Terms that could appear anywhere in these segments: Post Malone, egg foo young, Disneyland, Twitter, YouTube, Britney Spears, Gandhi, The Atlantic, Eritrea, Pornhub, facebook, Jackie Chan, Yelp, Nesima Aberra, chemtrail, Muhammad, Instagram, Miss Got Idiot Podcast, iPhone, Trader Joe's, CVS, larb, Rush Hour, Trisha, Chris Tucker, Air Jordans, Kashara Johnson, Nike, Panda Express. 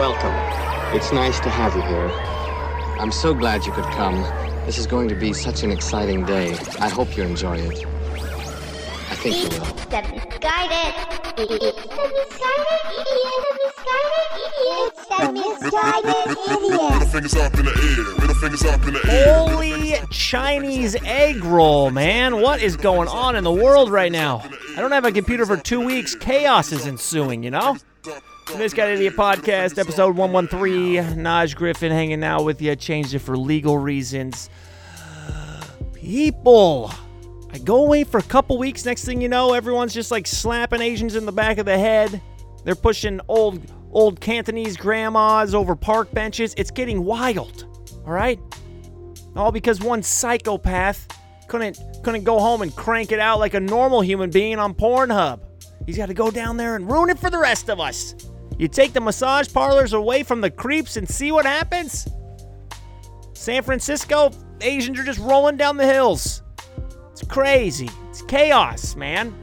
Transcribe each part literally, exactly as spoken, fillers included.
Welcome. It's nice to have you here. I'm so glad you could come. This is going to be such an exciting day. I hope you enjoy it. I think you will. Misguided. It's the misguided idiot. The misguided idiot. It's the misguided idiot. Middle fingers up in the air. Middle fingers up in the air. Holy Chinese egg roll, man. What is going on in the world right now? I don't have a computer for two weeks. Chaos is ensuing, you know? Miss Got Idiot Podcast, episode one thirteen. Naj Griffin hanging out with you. I changed it for legal reasons. People, I go away for a couple weeks. Next thing you know, everyone's just like slapping Asians in the back of the head. They're pushing old, old Cantonese grandmas over park benches. It's getting wild, all right? All because one psychopath couldn't, couldn't go home and crank it out like a normal human being on Pornhub. He's got to go down there and ruin it for the rest of us. You take the massage parlors away from the creeps and see what happens? San Francisco, Asians are just rolling down the hills. It's crazy. It's chaos, man.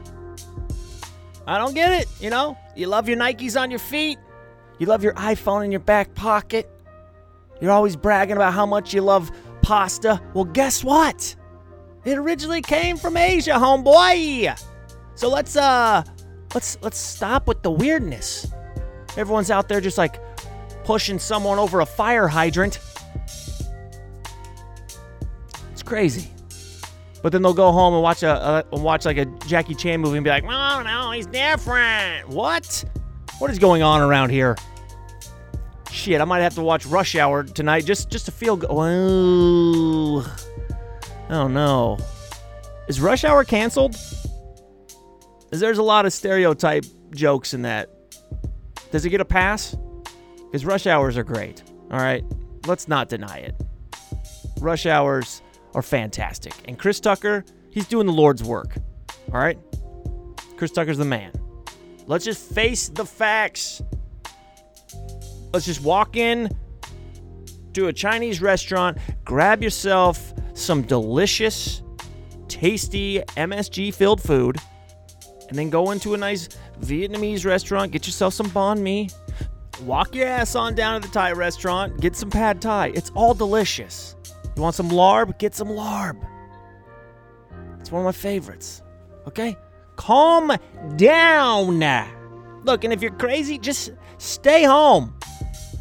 I don't get it, you know? You love your Nikes on your feet. You love your iPhone in your back pocket. You're always bragging about how much you love pasta. Well, guess what? It originally came from Asia, homeboy. So let's, uh, let's, let's stop with the weirdness. Everyone's out there just like pushing someone over a fire hydrant. It's crazy. But then they'll go home and watch a uh, watch like a Jackie Chan movie and be like, "Oh no, he's different." What? What is going on around here? Shit, I might have to watch Rush Hour tonight just just to feel good. Oh, oh no, is Rush Hour canceled? Is there's a lot of stereotype jokes in that. Does it get a pass? Because rush hours are great, all right? Let's not deny it. Rush hours are fantastic. And Chris Tucker, he's doing the Lord's work, all right? Chris Tucker's the man. Let's just face the facts. Let's just walk in to a Chinese restaurant, grab yourself some delicious, tasty, M S G-filled food, and then go into a nice Vietnamese restaurant, get yourself some banh mi, walk your ass on down to the Thai restaurant, get some pad Thai. It's all delicious. You want some larb? Get some larb. It's one of my favorites. Okay? Calm down. Look, and if you're crazy, just stay home.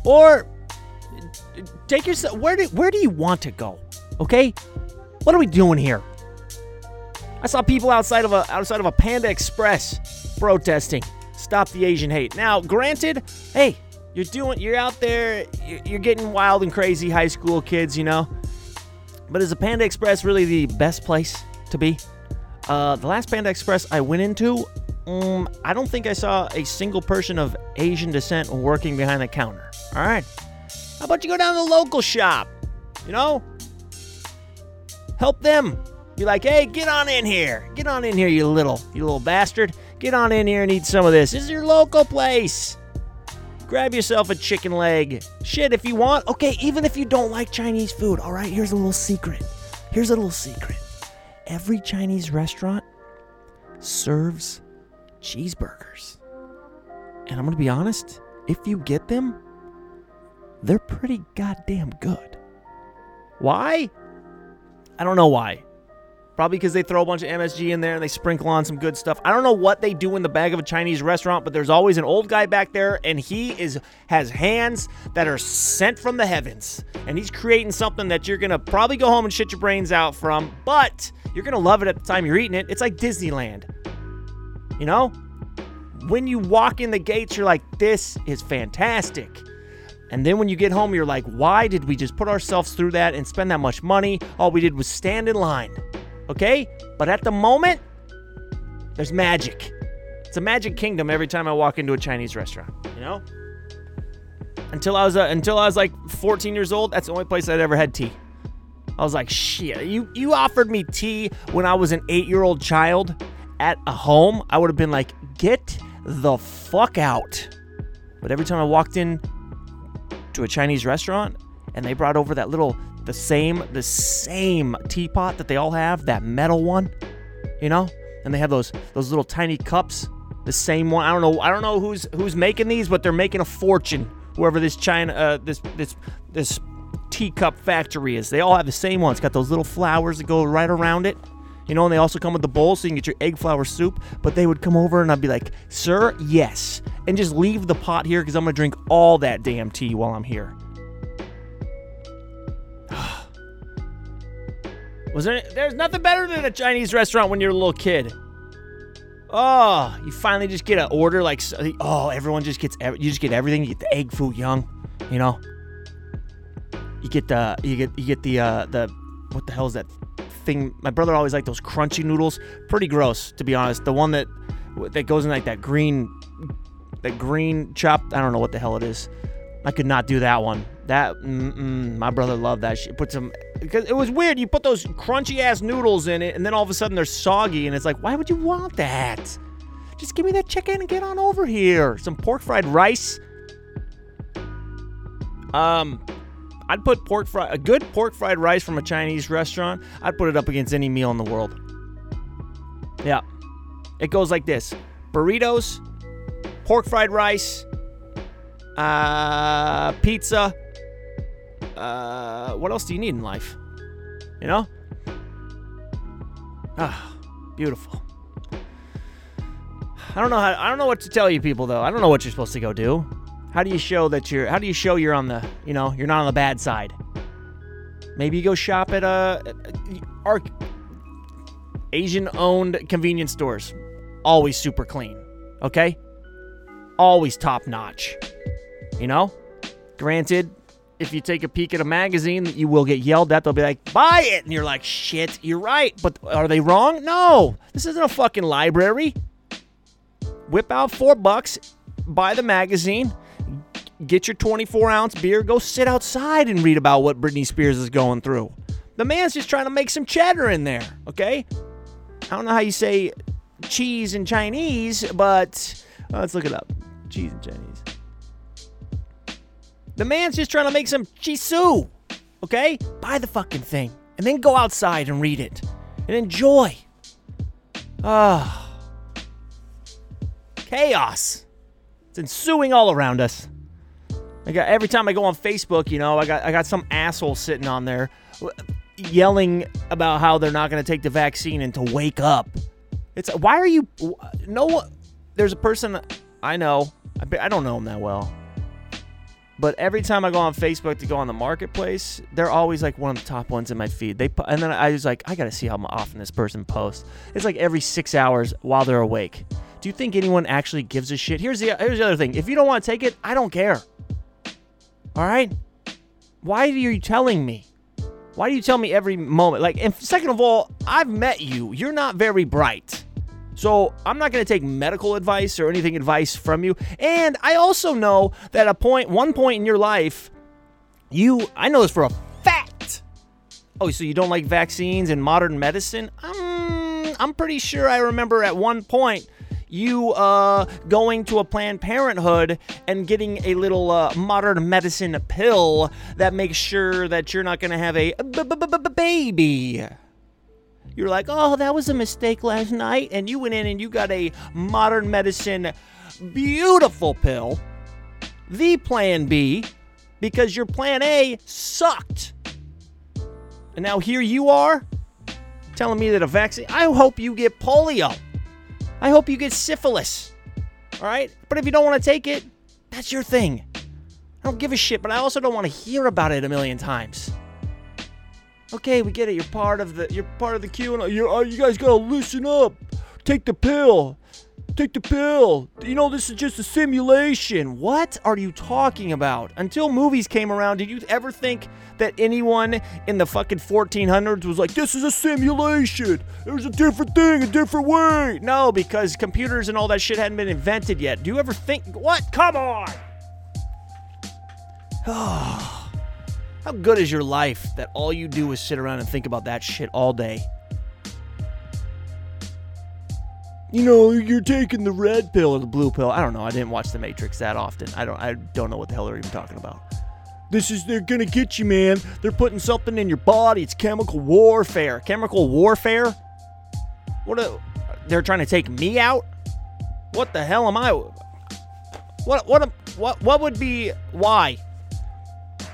Or take yourself. Where do, where do you want to go? Okay? What are we doing here? I saw people outside of a outside of a Panda Express protesting, stop the Asian hate. Now, granted, hey, you're doing, you're out there, you're getting wild and crazy, high school kids, you know. But is a Panda Express really the best place to be? Uh, the last Panda Express I went into, um, I don't think I saw a single person of Asian descent working behind the counter. All right, how about you go down to the local shop? You know, help them. Be like, hey, get on in here. Get on in here, you little, you little bastard. Get on in here and eat some of this. This is your local place. Grab yourself a chicken leg. Shit, if you want. Okay, even if you don't like Chinese food, all right, here's a little secret. Here's a little secret. Every Chinese restaurant serves cheeseburgers. And I'm going to be honest, if you get them, they're pretty goddamn good. Why? I don't know why. Probably because they throw a bunch of M S G in there and they sprinkle on some good stuff. I don't know what they do in the back of a Chinese restaurant, but there's always an old guy back there, and he is has hands that are sent from the heavens. And he's creating something that you're going to probably go home and shit your brains out from, but you're going to love it at the time you're eating it. It's like Disneyland. You know? When you walk in the gates, you're like, this is fantastic. And then when you get home, you're like, why did we just put ourselves through that and spend that much money? All we did was stand in line. Okay? But at the moment, there's magic. It's a magic kingdom every time I walk into a Chinese restaurant, you know? Until I was uh, until I was like fourteen years old, that's the only place I'd ever had tea. I was like, shit, you, you offered me tea when I was an eight-year-old child at a home. I would have been like, get the fuck out. But every time I walked in to a Chinese restaurant and they brought over that little... The same, the same teapot that they all have, that metal one, you know, and they have those those little tiny cups, the same one. I don't know, I don't know who's who's making these, but they're making a fortune wherever this China, uh, this this this teacup factory is. They all have the same one. It's got those little flowers that go right around it. You know, and they also come with the bowl so you can get your egg flour soup. But they would come over and I'd be like, sir, yes. And just leave the pot here because I'm going to drink all that damn tea while I'm here. Was there, there's nothing better than a Chinese restaurant when you're a little kid. Oh, you finally just get an order like, oh, everyone just gets, you just get everything. You get the egg foo young, you know. You get the, you get, you get the, uh, the, what the hell is that thing? My brother always liked those crunchy noodles. Pretty gross, to be honest. The one that that goes in like that green, that green chopped. I don't know what the hell it is. I could not do that one. That, mm-mm, my brother loved that shit. Put some, because it was weird. You put those crunchy ass noodles in it, and then all of a sudden they're soggy, and it's like, why would you want that? Just give me that chicken and get on over here. Some pork fried rice. Um. I'd put pork fry, a good pork fried rice from a Chinese restaurant, I'd put it up against any meal in the world. Yeah. It goes like this. Burritos, pork fried rice, uh, pizza. Uh, what else do you need in life? You know? Ah, beautiful. I don't know how, I don't know what to tell you people though. I don't know what you're supposed to go do. How do you show that you're, how do you show you're on the, you know, you're not on the bad side? Maybe you go shop at uh, our Asian-owned convenience stores. Always super clean, okay? Always top-notch, you know? Granted, if you take a peek at a magazine, you will get yelled at. They'll be like, buy it! And you're like, shit, you're right. But are they wrong? No! This isn't a fucking library. Whip out four bucks, buy the magazine, get your twenty-four ounce beer, go sit outside and read about what Britney Spears is going through. The man's just trying to make some cheddar in there, okay? I don't know how you say cheese in Chinese, but uh, let's look it up. Cheese in Chinese. The man's just trying to make some chisu, okay? Buy the fucking thing, and then go outside and read it, and enjoy. Ah, oh. Chaos. It's ensuing all around us. I got, every time I go on Facebook, you know, I got I got some asshole sitting on there yelling about how they're not going to take the vaccine and to wake up. It's, why are you, no, there's a person I know, I don't know him that well, but every time I go on Facebook to go on the marketplace, they're always like one of the top ones in my feed. They And then I was like, I got to see how often this person posts. It's like every six hours while they're awake. Do you think anyone actually gives a shit? Here's the Here's the other thing. If you don't want to take it, I don't care. All right? Why are you telling me? Why do you tell me every moment? Like, and second of all, I've met you. You're not very bright. So I'm not going to take medical advice or anything advice from you. And I also know that a point, one point in your life, you, I know this for a fact. Oh, so you don't like vaccines and modern medicine? Um, I'm pretty sure I remember at one point you uh, going to a Planned Parenthood and getting a little uh, modern medicine pill that makes sure that you're not going to have a baby. You're like, oh, that was a mistake last night. And you went in and you got a modern medicine beautiful pill, the Plan B, because your Plan A sucked. And now here you are telling me that a vaccine, I hope you get polio. I hope you get syphilis, all right? But if you don't want to take it, that's your thing. I don't give a shit, but I also don't want to hear about it a million times. Okay, we get it. You're part of the you're part of the queue, and you oh, you guys gotta loosen up. Take the pill. Take the pill. You know this is just a simulation. What are you talking about? Until movies came around, did you ever think that anyone in the fucking fourteen hundreds was like, this is a simulation. There's a different thing, a different way. No, because computers and all that shit hadn't been invented yet. Do you ever think, what? Come on. Oh, how good is your life that all you do is sit around and think about that shit all day? You know, you're taking the red pill or the blue pill. I don't know. I didn't watch The Matrix that often. I don't I don't know what the hell they're even talking about. This is, they're going to get you, man. They're putting something in your body. It's chemical warfare. Chemical warfare? What a, they're trying to take me out? What the hell am I? What what am, What what would be why?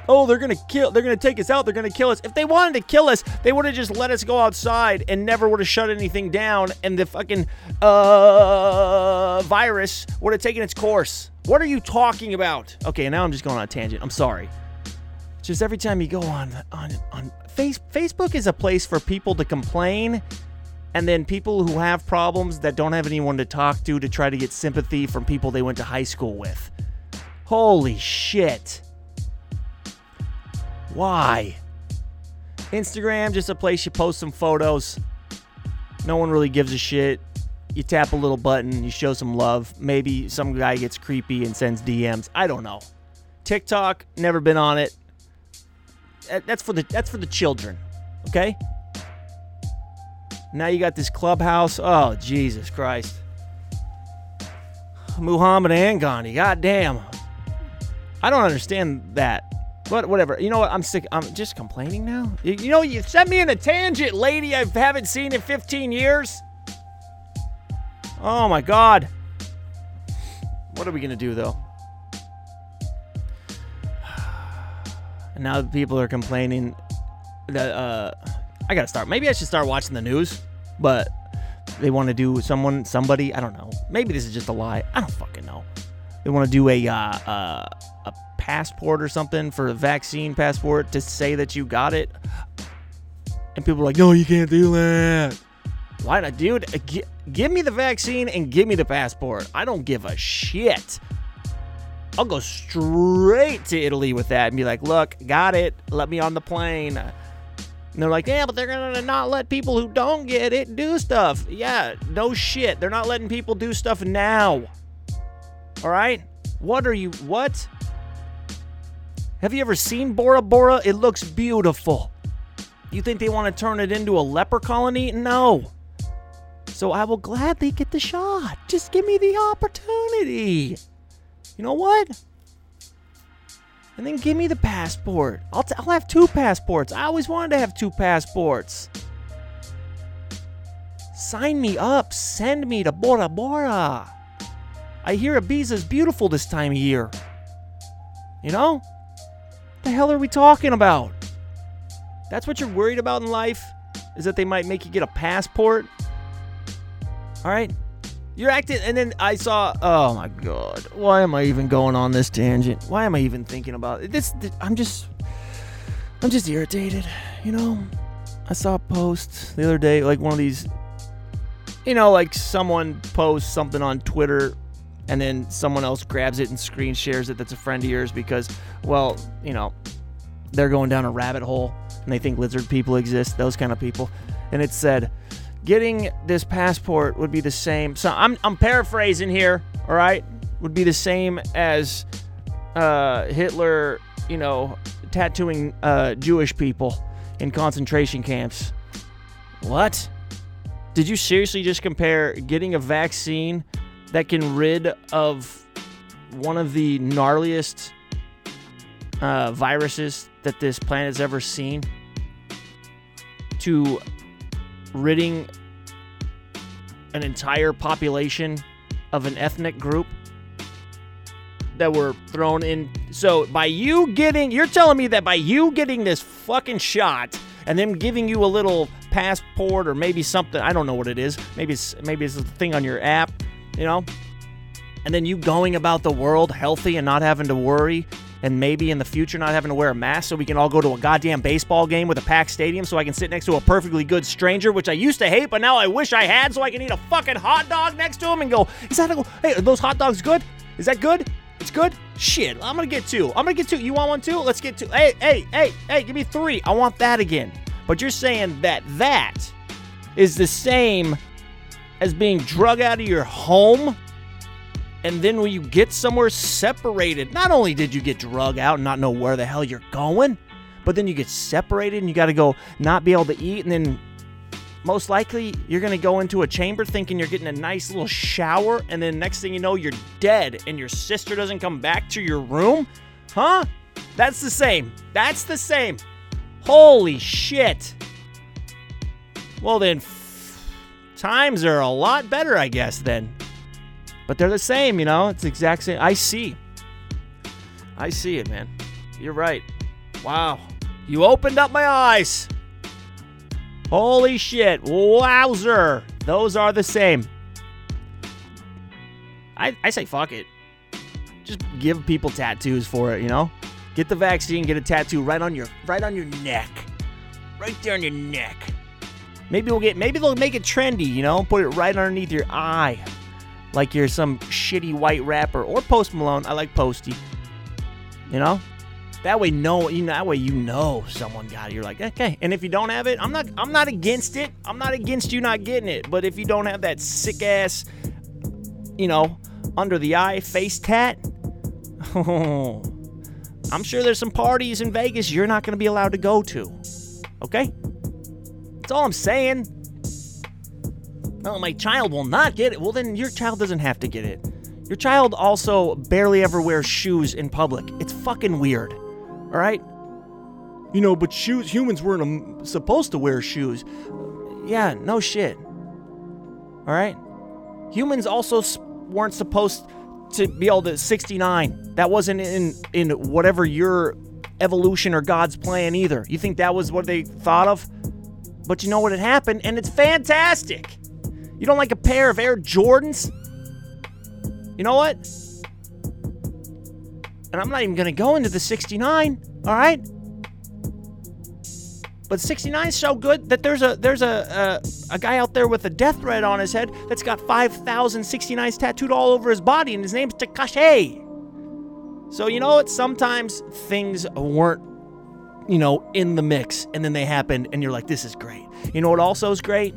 Oh, they're gonna kill. They're gonna take us out. They're gonna kill us. If they wanted to kill us, they would have just let us go outside and never would have shut anything down. And the fucking uh virus would have taken its course. What are you talking about? Okay, now I'm just going on a tangent. I'm sorry. Just every time you go on on on face, Facebook is a place for people to complain, and then people who have problems that don't have anyone to talk to to try to get sympathy from people they went to high school with. Holy shit. Why? Instagram, just a place you post some photos. No one really gives a shit. You tap a little button, you show some love. Maybe some guy gets creepy and sends D Ms. I don't know. TikTok, never been on it. That's for the that's for the children, okay? Now you got this Clubhouse. Oh, Jesus Christ. Muhammad and Gandhi. Goddamn. I don't understand that. But whatever. You know what? I'm sick. I'm just complaining now. You, you know, you sent me in a tangent, lady. I haven't seen in fifteen years. Oh, my God. What are we going to do, though? And now that people are complaining that, uh, I got to start. Maybe I should start watching the news, but they want to do someone, somebody. I don't know. Maybe this is just a lie. I don't fucking know. They want to do a, uh, uh, a passport or something for a vaccine passport to say that you got it, and people are like, no, you can't do that. Why not, dude? G- give me the vaccine and give me the passport. I don't give a shit. I'll go straight to Italy with that and be like, look, got it, let me on the plane. And they're like, yeah, but they're gonna not let people who don't get it do stuff. Yeah, no shit, they're not letting people do stuff now. All right, what are you what have you ever seen Bora Bora? It looks beautiful. You think they want to turn it into a leper colony? No. So I will gladly get the shot. Just give me the opportunity. You know what? And then give me the passport. I'll, t- I'll have two passports. I always wanted to have two passports. Sign me up. Send me to Bora Bora. I hear Ibiza's beautiful this time of year. You know? The hell are we talking about? That's what you're worried about in life, is that they might make you get a passport. All right, you're acting, and then I saw. Oh my God, why am I even going on this tangent? Why am I even thinking about it? This? this I'm just, I'm just irritated. You know, I saw a post the other day, like one of these. You know, like someone posts something on Twitter, and then someone else grabs it and screen shares it that's a friend of yours because, well, you know, they're going down a rabbit hole and they think lizard people exist, those kind of people. And it said, getting this passport would be the same. So I'm I'm paraphrasing here, all right? Would be the same as uh, Hitler, you know, tattooing uh, Jewish people in concentration camps. What? Did you seriously just compare getting a vaccine that can rid of one of the gnarliest uh, viruses that this planet's ever seen to ridding an entire population of an ethnic group that were thrown in? So by you getting, you're telling me that by you getting this fucking shot and them giving you a little passport or maybe something, I don't know what it is. Maybe it's, maybe it's a thing on your app, you know, and then you going about the world healthy and not having to worry. And maybe in the future not having to wear a mask so we can all go to a goddamn baseball game with a packed stadium so I can sit next to a perfectly good stranger, which I used to hate, but now I wish I had so I can eat a fucking hot dog next to him and go, is that a, hey, are those hot dogs good? Is that good? It's good? Shit, I'm gonna get two. I'm gonna get two. You want one too? Let's get two. Hey, hey, hey, hey, give me three. I want that again. But you're saying that that is the same as being drug out of your home? And then when you get somewhere separated, not only did you get drug out and not know where the hell you're going, but then you get separated and you got to go not be able to eat. And then most likely you're going to go into a chamber thinking you're getting a nice little shower. And then next thing you know, you're dead and your sister doesn't come back to your room. Huh? That's the same. That's the same. Holy shit. Well, then f- times are a lot better, I guess, then. But they're the same, you know? It's the exact same. I see. I see it, man. You're right. Wow. You opened up my eyes. Holy shit. Wowzer. Those are the same. I, I say fuck it. Just give people tattoos for it, you know? Get the vaccine, get a tattoo right on your right on your neck. Right there on your neck. Maybe we'll get maybe they'll make it trendy, you know? Put it right underneath your eye. Like you're some shitty white rapper or Post Malone. I like Posty. You know? That way no you know, that way you know someone got it. You're like, okay. And if you don't have it, I'm not I'm not against it. I'm not against you not getting it. But if you don't have that sick ass, you know, under the eye face tat, oh, I'm sure there's some parties in Vegas you're not going to be allowed to go to. Okay? That's all I'm saying. Oh, my child will not get it. Well, then your child doesn't have to get it. Your child also barely ever wears shoes in public. It's fucking weird. All right? You know, but shoes, humans weren't um, supposed to wear shoes. Yeah, no shit. All right? Humans also sp- weren't supposed to be able to sixty-nine. That wasn't in in whatever your evolution or God's plan either. You think that was what they thought of? But you know what had happened, and it's fantastic. You don't like a pair of Air Jordans? You know what? And I'm not even going to go into the sixty-nine, all right? But sixty-nine is so good that there's a there's a, a a guy out there with a death threat on his head that's got five thousand sixty-nines tattooed all over his body, and his name's Takashi. So you know what? Sometimes things weren't, you know, in the mix, and then they happened, and you're like, this is great. You know what also is great?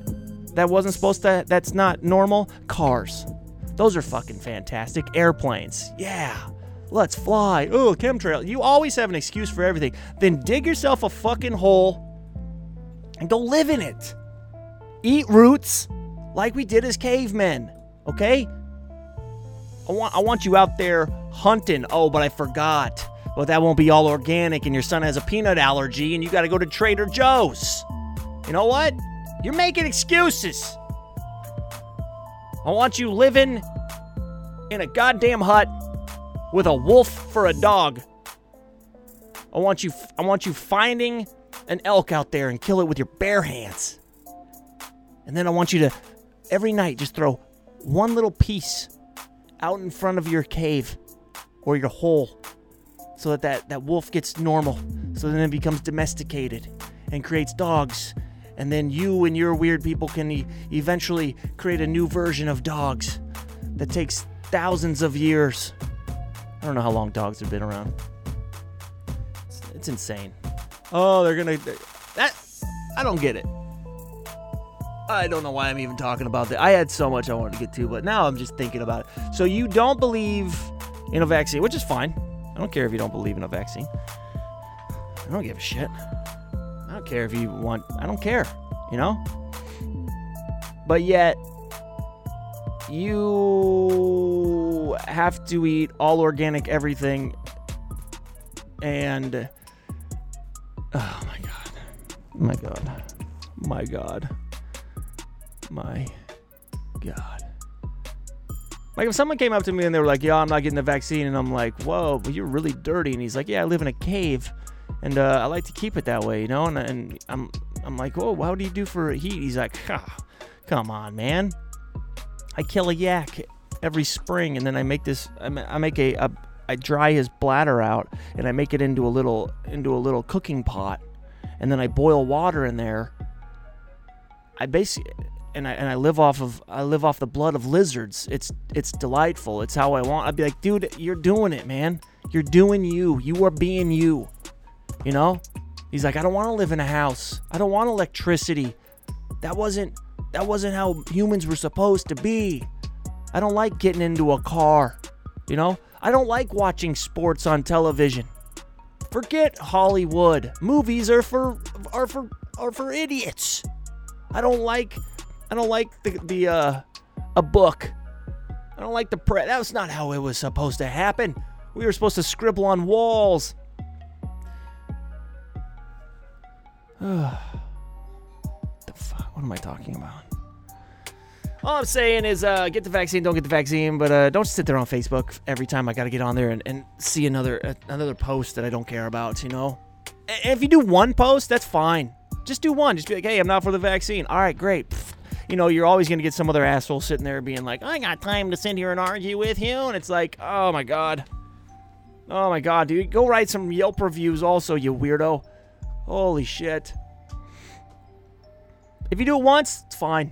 That wasn't supposed to, that's not normal? Cars. Those are fucking fantastic. Airplanes. Yeah. Let's fly. Ooh, chemtrail. You always have an excuse for everything. Then dig yourself a fucking hole and go live in it. Eat roots like we did as cavemen, okay? I want I want you out there hunting. Oh, but I forgot. Well, that won't be all organic, and your son has a peanut allergy, and you got to go to Trader Joe's. You know what? You're making excuses. I want you living in a goddamn hut with a wolf for a dog. I want you I want you finding an elk out there and kill it with your bare hands. And then I want you to, every night, just throw one little piece out in front of your cave or your hole so that that, that wolf gets normal. So then it becomes domesticated and creates dogs. And then you and your weird people can e- eventually create a new version of dogs that takes thousands of years. I don't know how long dogs have been around. It's, it's insane. Oh, they're gonna. They're, that I don't get it. I don't know why I'm even talking about that. I had so much I wanted to get to, but now I'm just thinking about it. So you don't believe in a vaccine, which is fine. I don't care if you don't believe in a vaccine. I don't give a shit. I don't care if you want. I don't care, you know? But yet, you have to eat all organic everything and. Oh my god. My god. My god. My god. Like, if someone came up to me and they were like, "Yo, I'm not getting the vaccine," and I'm like, "Whoa, but you're really dirty." And he's like, "Yeah, I live in a cave, and uh, I like to keep it that way, you know." And, and I'm, I'm like, "Whoa, how do you do for heat?" He's like, ah, "Come on, man. I kill a yak every spring, and then I make this. I make a." a I dry his bladder out, and I make it into a little into a little cooking pot, and then I boil water in there. I basically and I and I live off of I live off the blood of lizards. It's it's delightful. It's how I want. I'd be like, dude, you're doing it, man. You're doing you. You are being you. You know? He's like, I don't want to live in a house. I don't want electricity. That wasn't that wasn't how humans were supposed to be. I don't like getting into a car. You know? I don't like watching sports on television. Forget Hollywood. Movies are for are for are for idiots. I don't like I don't like the the uh, a book. I don't like the press. That was not how it was supposed to happen. We were supposed to scribble on walls. The fuck? What am I talking about? All I'm saying is uh, get the vaccine, don't get the vaccine, but uh, don't sit there on Facebook every time I got to get on there and, and see another uh, another post that I don't care about, you know? And if you do one post, that's fine. Just do one. Just be like, hey, I'm not for the vaccine. All right, great. Pfft. You know, you're always going to get some other asshole sitting there being like, I got time to sit here and argue with you. And it's like, oh, my God. Oh, my God, dude. Go write some Yelp reviews also, you weirdo. Holy shit. If you do it once, it's fine.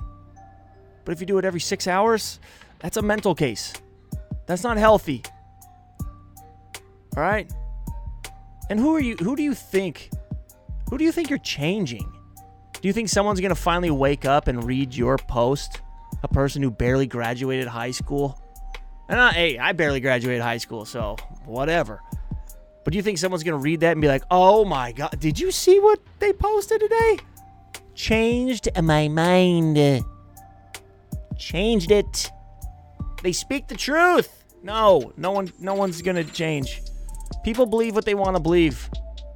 But if you do it every six hours, that's a mental case. That's not healthy. All right? And who are you? Who do you think? Who do you think you're changing? Do you think someone's going to finally wake up and read your post? A person who barely graduated high school? And I, hey, I barely graduated high school, so whatever. But do you think someone's going to read that and be like, oh my God, did you see what they posted today? Changed my mind. Changed it. They speak the truth. No, no one, no one's going to change. People believe what they want to believe.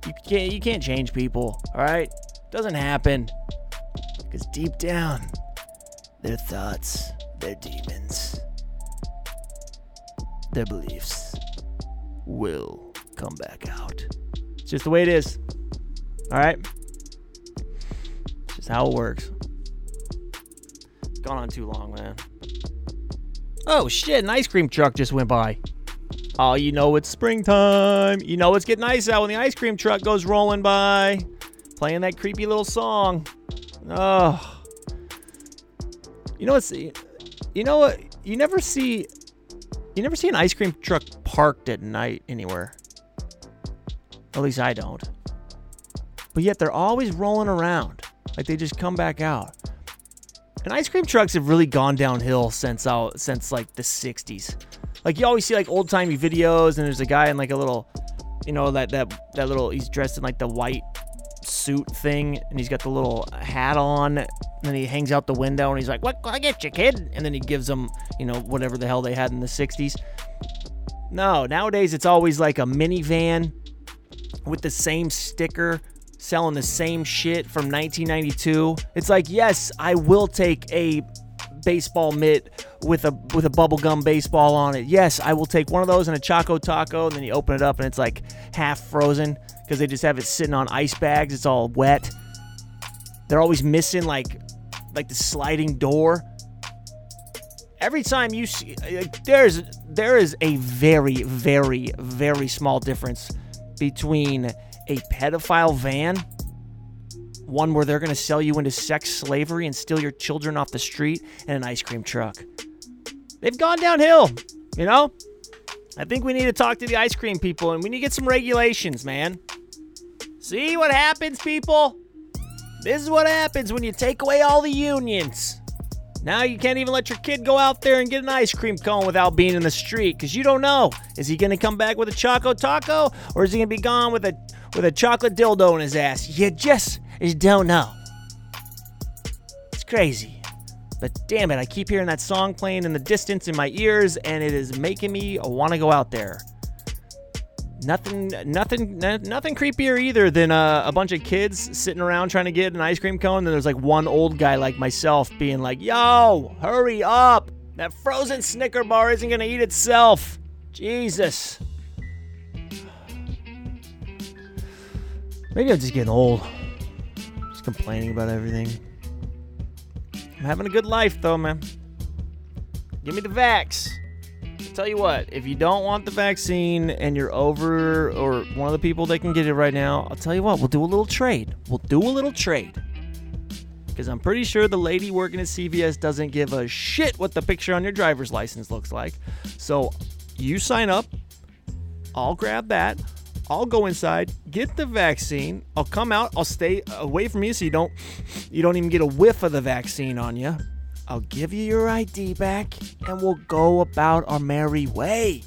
You can't, you can't change people, all right? Doesn't happen. Because deep down, their thoughts, their demons, their beliefs will come back out. It's just the way it is. All right? It's just how it works. It's gone on too long, man. Oh, shit. An ice cream truck just went by. Oh, you know it's springtime. You know it's getting nice out when the ice cream truck goes rolling by. Playing that creepy little song. Oh. You know what's... You know what? You never see... You never see an ice cream truck parked at night anywhere. At least I don't. But yet they're always rolling around. Like they just come back out. And ice cream trucks have really gone downhill since out since like the sixties. Like you always see like old timey videos and there's a guy in like a little, you know, that, that, that little, he's dressed in like the white suit thing and he's got the little hat on and then he hangs out the window and he's like, what can I get you, kid? And then he gives them, you know, whatever the hell they had in the sixties. No, nowadays it's always like a minivan with the same sticker selling the same shit from nineteen ninety-two. It's like, yes, I will take a baseball mitt with a with a bubblegum baseball on it. Yes, I will take one of those and a Choco Taco. And then you open it up and it's like half frozen because they just have it sitting on ice bags. It's all wet. They're always missing like like the sliding door. Every time you see, like, there's there is a very very very small difference between a pedophile van, one where they're going to sell you into sex slavery and steal your children off the street, and an ice cream truck. They've gone downhill, you know? I think we need to talk to the ice cream people, and we need to get some regulations, man. See what happens, people? This is what happens when you take away all the unions. Now you can't even let your kid go out there and get an ice cream cone without being in the street, because you don't know. Is he going to come back with a Choco Taco, or is he going to be gone with a with a chocolate dildo in his ass? You just... You don't know. It's crazy. But damn it, I keep hearing that song playing in the distance in my ears, and it is making me want to go out there. Nothing nothing, nothing creepier either than uh, a bunch of kids sitting around trying to get an ice cream cone, and there's like one old guy like myself being like, yo, hurry up. That frozen Snicker bar isn't going to eat itself. Jesus. Maybe I'm just getting old. Complaining about everything. I'm having a good life though, man. Give me the vax. I'll tell you what, if you don't want the vaccine and you're over or one of the people that can get it right now, I'll tell you what, we'll do a little trade. We'll do a little trade. Because I'm pretty sure the lady working at C V S doesn't give a shit what the picture on your driver's license looks like. So you sign up, I'll grab that. I'll go inside, get the vaccine. I'll come out. I'll stay away from you so you don't you don't even get a whiff of the vaccine on you. I'll give you your I D back, and we'll go about our merry way.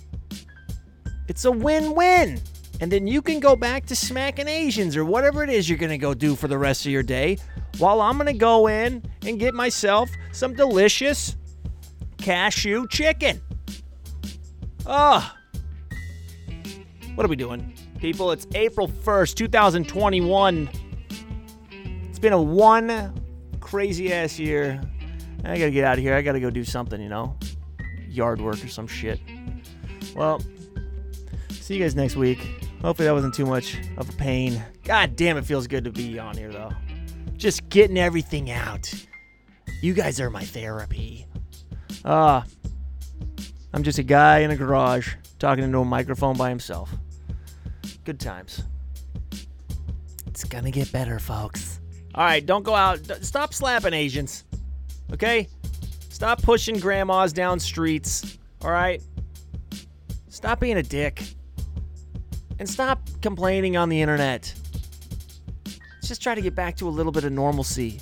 It's a win-win. And then you can go back to smacking Asians or whatever it is you're going to go do for the rest of your day while I'm going to go in and get myself some delicious cashew chicken. Oh, what are we doing? People, it's April first, two thousand twenty-one. It's been a one crazy ass year. I gotta get out of here. I gotta go do something, you know? Yard work or some shit. Well, see you guys next week. Hopefully that wasn't too much of a pain. God damn, it feels good to be on here, though. Just getting everything out. You guys are my therapy. Ah, uh, I'm just a guy in a garage talking into a microphone by himself. Good times. It's gonna get better, folks. All right, don't go out. Stop slapping Asians, okay? Stop pushing grandmas down streets, all right? Stop being a dick. And stop complaining on the internet. Let's just try to get back to a little bit of normalcy.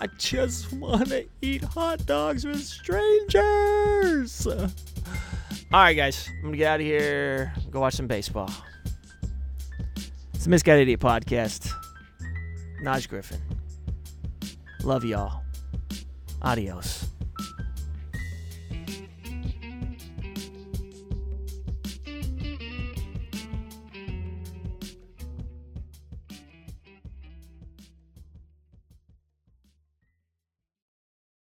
I just want to eat hot dogs with strangers. All right, guys. I'm going to get out of here. Go watch some baseball. It's the Miss Got Idiot Podcast. Naj Griffin. Love y'all. Adios.